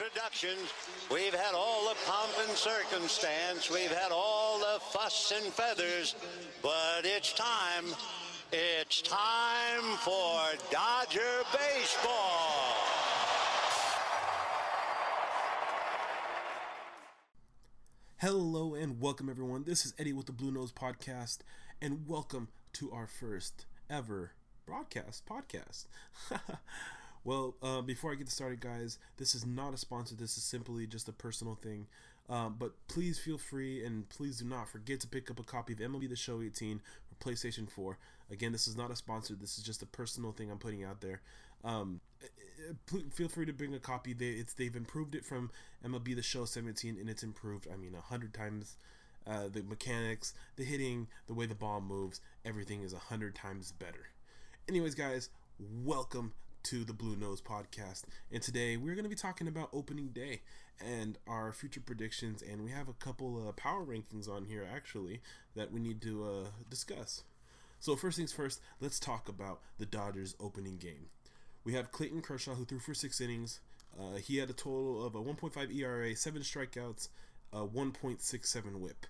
introductions. We've had all the pomp and circumstance. We've had all the fuss and feathers. But it's time. It's time for Dodger baseball. Hello and welcome, everyone. This is Eddie with the Blue Nose Podcast, and welcome to our first ever podcast. Well, before I get started, guys, this is not a sponsor. This is simply just a personal thing. But please feel free, and please do not forget to pick up a copy of MLB The Show 18 for PlayStation 4. Again, this is not a sponsor. This is just a personal thing I'm putting out there. Feel free to bring a copy. They've improved it from MLB The Show 17, and it's improved, 100 times. The mechanics, the hitting, the way the ball moves, everything is 100 times better. Anyways, guys, welcome to the Blue Nose Podcast, and today we're going to be talking about opening day and our future predictions, and we have a couple of power rankings on here actually that we need to discuss. So first things first, let's talk about the Dodgers opening game. We have Clayton Kershaw, who threw for 6 innings. He had a total of a 1.5 ERA, 7 strikeouts, a 1.67 whip.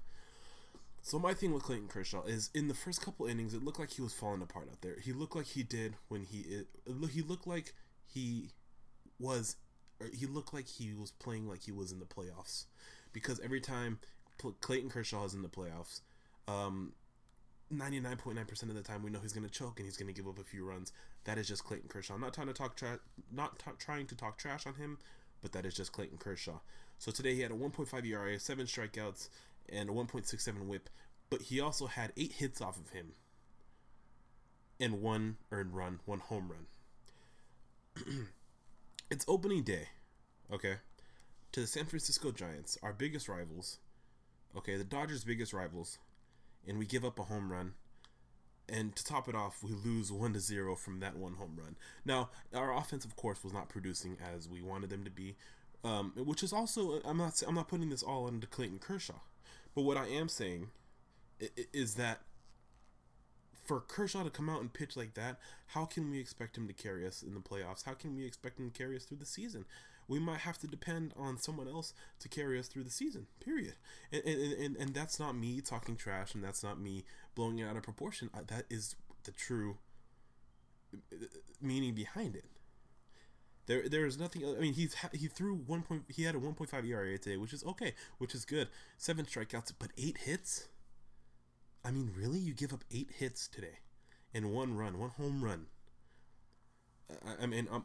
So my thing with Clayton Kershaw is, in the first couple innings, it looked like he was falling apart out there. He looked like he did when he looked like he was playing like he was in the playoffs, because every time Clayton Kershaw is in the playoffs, 99.9% of the time we know he's going to choke and he's going to give up a few runs. That is just Clayton Kershaw. I'm not trying to talk trash on him, but that is just Clayton Kershaw. So today he had a 1.5 ERA, 7 strikeouts, and a 1.67 whip, but he also had 8 hits off of him, and 1 earned run, 1 home run. It's opening day, okay, to the San Francisco Giants, our biggest rivals, okay, the Dodgers' biggest rivals, and we give up a home run. And to top it off, we lose 1-0 from that one home run. Now, our offense, of course, was not producing as we wanted them to be, which is also, I'm not putting this all onto Clayton Kershaw, but what I am saying is that for Kershaw to come out and pitch like that, how can we expect him to carry us in the playoffs? How can we expect him to carry us through the season? We might have to depend on someone else to carry us through the season, period. And that's not me talking trash, and that's not me blowing it out of proportion. That is the true meaning behind it. There is nothing else. He had a 1.5 ERA today, which is okay, which is good. 7 strikeouts, but 8 hits? Really? You give up 8 hits today and 1 run, 1 home run.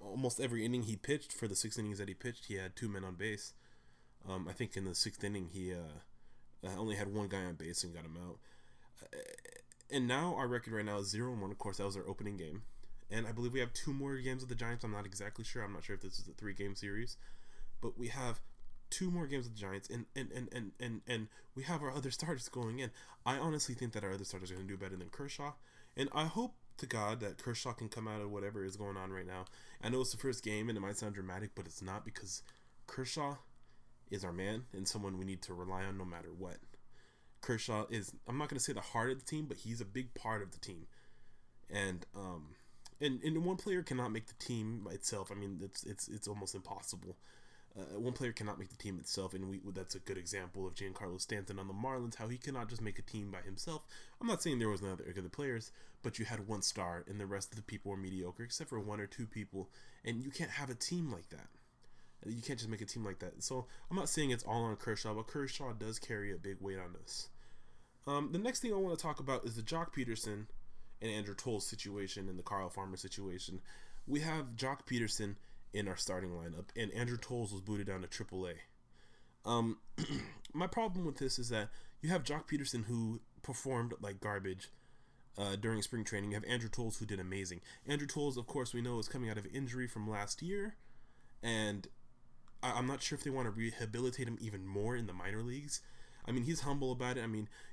Almost every inning he pitched, for the 6 innings that he pitched, he had 2 men on base. I think in the 6th inning, he only had 1 guy on base and got him out. And now our record right now is 0-1. Of course, that was our opening game. And I believe we have 2 more games with the Giants. I'm not exactly sure. I'm not sure if this is a 3-game series. But we have 2 more games with the Giants, and we have our other starters going in. I honestly think that our other starters are going to do better than Kershaw, and I hope to God that Kershaw can come out of whatever is going on right now. I know it's the first game, and it might sound dramatic, but it's not, because Kershaw is our man, and someone we need to rely on no matter what. Kershaw is, I'm not going to say the heart of the team, but he's a big part of the team, and one player cannot make the team by itself. It's almost impossible. One player cannot make the team itself, and that's a good example of Giancarlo Stanton on the Marlins, how he cannot just make a team by himself. I'm not saying there was no other players, but you had one star, and the rest of the people were mediocre, except for 1 or 2 people, and you can't have a team like that. You can't just make a team like that. So I'm not saying it's all on Kershaw, but Kershaw does carry a big weight on us. The next thing I want to talk about is the Jock Peterson and Andrew Toles situation and the Carl Farmer situation. We have Jock Peterson in our starting lineup, and Andrew Toles was booted down to AAA. My problem with this is that you have Jock Peterson, who performed like garbage during spring training. You have Andrew Toles, who did amazing. Andrew Toles, of course, we know is coming out of injury from last year, and I'm not sure if they want to rehabilitate him even more in the minor leagues. He's humble about it.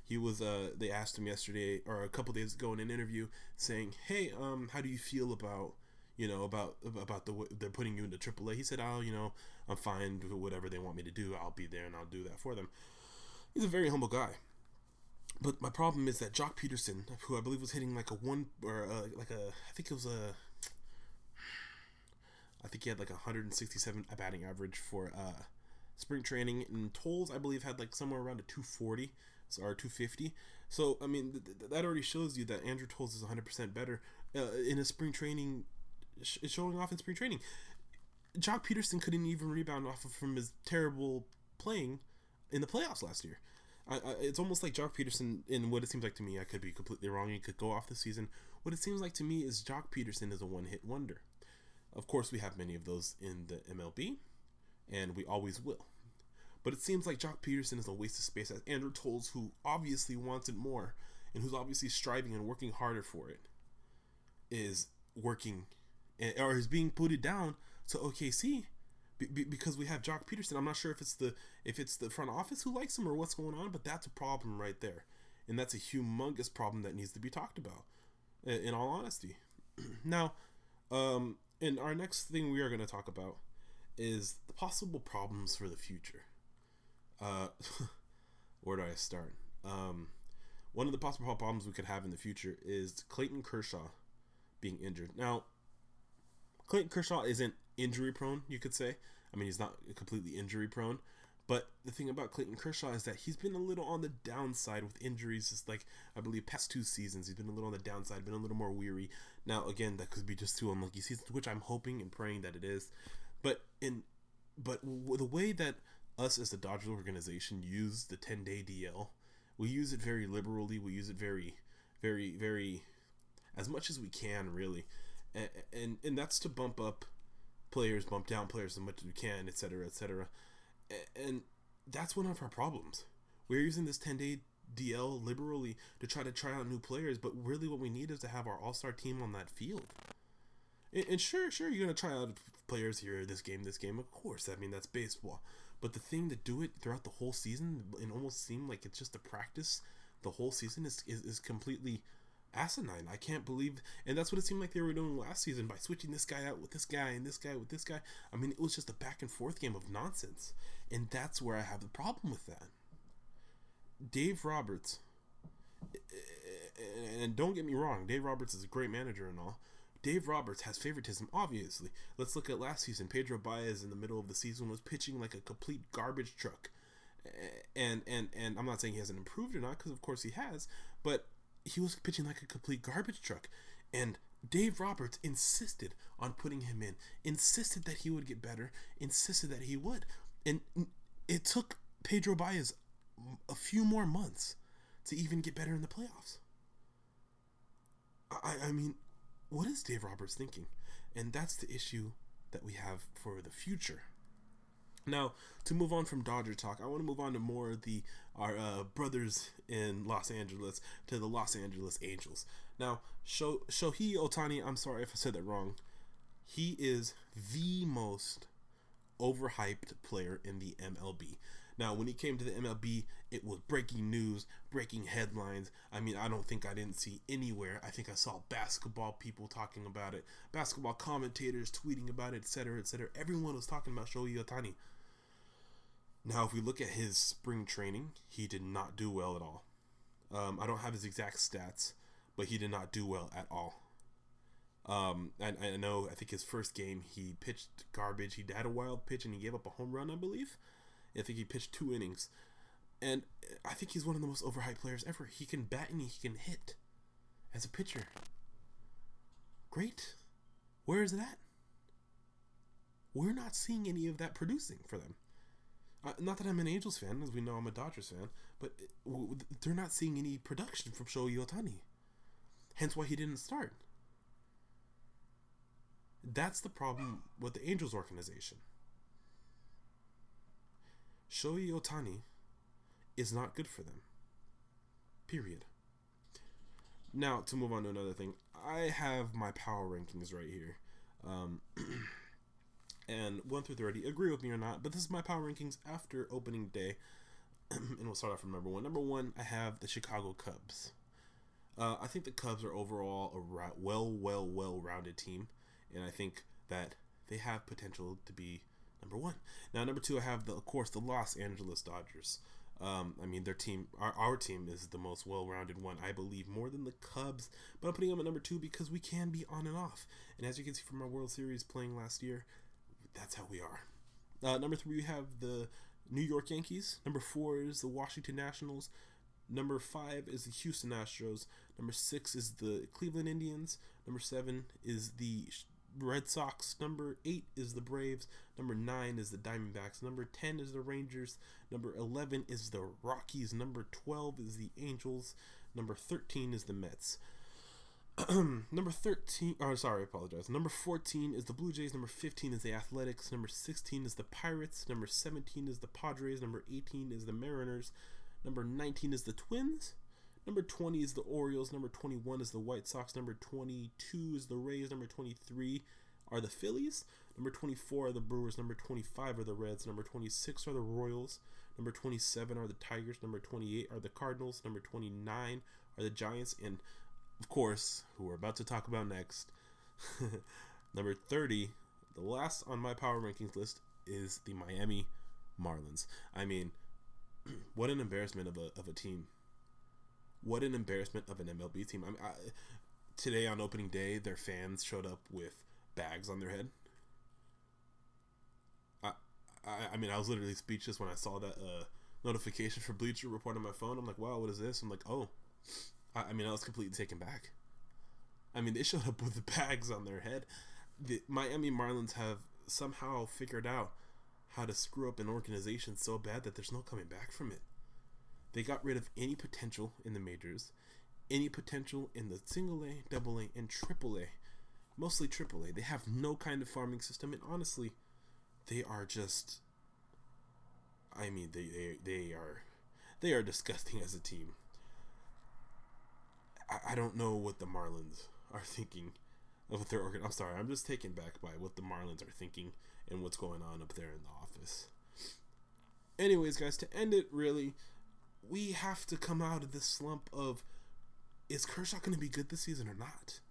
He was. They asked him yesterday, or a couple days ago, in an interview, saying, "Hey, how do you feel about?" About the way they're putting you into AAA. He said, I'm fine with whatever they want me to do. I'll be there and I'll do that for them. He's a very humble guy. But my problem is that Jock Peterson, who I believe was hitting like a one, or I think it was a, I think he had like 167 batting average for spring training, and Toles, I believe, had like somewhere around a 240 or 250. So I mean, that already shows you that Andrew Toles is 100% better in a spring training. It's showing off in spring training. Jock Peterson couldn't even rebound off of from his terrible playing in the playoffs last year. It's almost like Jock Peterson, in what it seems like to me, I could be completely wrong, he could go off this season. What it seems like to me is Jock Peterson is a one-hit wonder. Of course, we have many of those in the MLB, and we always will. But it seems like Jock Peterson is a waste of space, as Andrew Toles, who obviously wants it more, and who's obviously striving and working harder for it, is working, or is being booted down to OKC because we have Jock Peterson. I'm not sure if it's the front office who likes him or what's going on, but that's a problem right there, and that's a humongous problem that needs to be talked about, in all honesty. Now, and our next thing we are going to talk about is the possible problems for the future. Where do I start? One of the possible problems we could have in the future is Clayton Kershaw being injured. Now, Clayton Kershaw isn't injury prone, you could say. I mean, he's not completely injury prone, but the thing about Clayton Kershaw is that he's been a little on the downside with injuries. Just like, I believe, past two seasons, he's been a little on the downside, been a little more weary. Now, again, that could be just two unlucky seasons, which I'm hoping and praying that it is. But the way that us as the Dodgers organization use the 10-day DL, we use it very liberally. We use it very, very, very, as much as we can, really. And that's to bump up players, bump down players as much as we can, etc., etc. And that's one of our problems. We're using this 10-day DL liberally to try out new players, but really what we need is to have our all-star team on that field. And sure, you're going to try out players here, this game, of course. I mean, that's baseball. But the thing to do it throughout the whole season and almost seem like it's just a practice the whole season is completely asinine. I can't believe, and that's what it seemed like they were doing last season by switching this guy out with this guy and this guy with this guy. I mean, it was just a back and forth game of nonsense, and that's where I have the problem with that. Dave Roberts, and don't get me wrong, Dave Roberts is a great manager and all. Dave Roberts has favoritism, obviously. Let's look at last season. Pedro Baez in the middle of the season was pitching like a complete garbage truck, and I'm not saying he hasn't improved or not, because of course he has, but he was pitching like a complete garbage truck, and Dave Roberts insisted on putting him in, insisted that he would get better, insisted that he would, and it took Pedro Baez a few more months to even get better in the playoffs. I mean, what is Dave Roberts thinking? And that's the issue that we have for the future. Now, to move on from Dodger talk, I want to move on to more of our brothers in Los Angeles, to the Los Angeles Angels. Now, Shohei Ohtani, I'm sorry if I said that wrong, he is the most overhyped player in the MLB. Now, when he came to the MLB, it was breaking news, breaking headlines. I mean, I don't think I didn't see anywhere. I think I saw basketball people talking about it, basketball commentators tweeting about it, etc., etc. Everyone was talking about Shohei Ohtani. Now, if we look at his spring training, he did not do well at all. I don't have his exact stats, but he did not do well at all. I know, I think his first game, he pitched garbage. He had a wild pitch, and he gave up a home run, I believe. I think he pitched 2 innings, and I think he's one of the most overhyped players ever. He can bat and he can hit as a pitcher. Great. Where is it at? We're not seeing any of that producing for them. Not that I'm an Angels fan, as we know I'm a Dodgers fan, but they're not seeing any production from Shohei Ohtani. Hence why he didn't start. That's the problem with the Angels organization. Shohei Ohtani is not good for them. Period. Now, to move on to another thing, I have my power rankings right here. And 1 through 30, agree with me or not, but this is my power rankings after opening day. And we'll start off from number 1. Number 1, I have the Chicago Cubs. I think the Cubs are overall a well-rounded team, and I think that they have potential to be number 1. Now, number 2, I have, of course, the Los Angeles Dodgers. I mean, their team, our team is the most well-rounded one, I believe, more than the Cubs. But I'm putting them at number 2 because we can be on and off. And as you can see from our World Series playing last year, that's how we are. Number 3, we have the New York Yankees. Number 4 is the Washington Nationals. Number 5 is the Houston Astros. Number 6 is the Cleveland Indians. Number 7 is the Red Sox. Number 8 is the Braves. Number 9 is the Diamondbacks. Number 10 is the Rangers. Number 11 is the Rockies. Number 12 is the Angels. Number 13 is the Mets. Number 14 is the Blue Jays. Number 15 is the Athletics. Number 16 is the Pirates. Number 17 is the Padres. Number 18 is the Mariners. Number 19 is the Twins. Number 20 is the Orioles. Number 21 is the White Sox. Number 22 is the Rays. Number 23 are the Phillies. Number 24 are the Brewers. Number 25 are the Reds. Number 26 are the Royals. Number 27 are the Tigers. Number 28 are the Cardinals. Number 29 are the Giants. And, of course, who we're about to talk about next, number 30, the last on my power rankings list, is the Miami Marlins. I mean, what an embarrassment of a team. What an embarrassment of an MLB team. I mean, today on opening day, their fans showed up with bags on their head. I mean, I was literally speechless when I saw that notification for Bleacher Report on my phone. I'm like, wow, what is this? I'm like, oh. I mean, I was completely taken back. I mean, they showed up with the bags on their head. The Miami Marlins have somehow figured out how to screw up an organization so bad that there's no coming back from it. They got rid of any potential in the majors, any potential in the single A, double A, and triple A. Mostly triple A. They have no kind of farming system, and honestly, they are just, I mean, they are disgusting as a team. I don't know what the Marlins are thinking of what their organ. I'm sorry, I'm just taken back by what the Marlins are thinking and what's going on up there in the office. Anyways, guys, to end it really, we have to come out of this slump of, is Kershaw going to be good this season or not?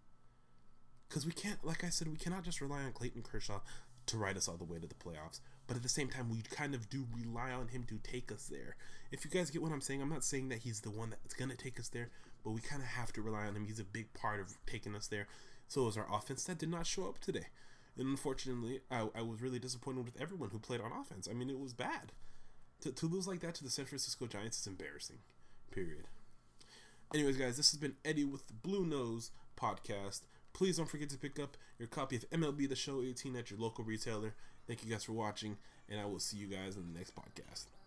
Because we can't, like I said, we cannot just rely on Clayton Kershaw to ride us all the way to the playoffs. But at the same time, we kind of do rely on him to take us there. If you guys get what I'm saying, I'm not saying that he's the one that's going to take us there, but we kind of have to rely on him. He's a big part of taking us there. So is our offense that did not show up today. And unfortunately, I was really disappointed with everyone who played on offense. I mean, it was bad. To lose like that to the San Francisco Giants is embarrassing. Period. Anyways, guys, this has been Eddie with the Blue Nose Podcast. Please don't forget to pick up your copy of MLB The Show 18 at your local retailer. Thank you guys for watching, and I will see you guys in the next podcast.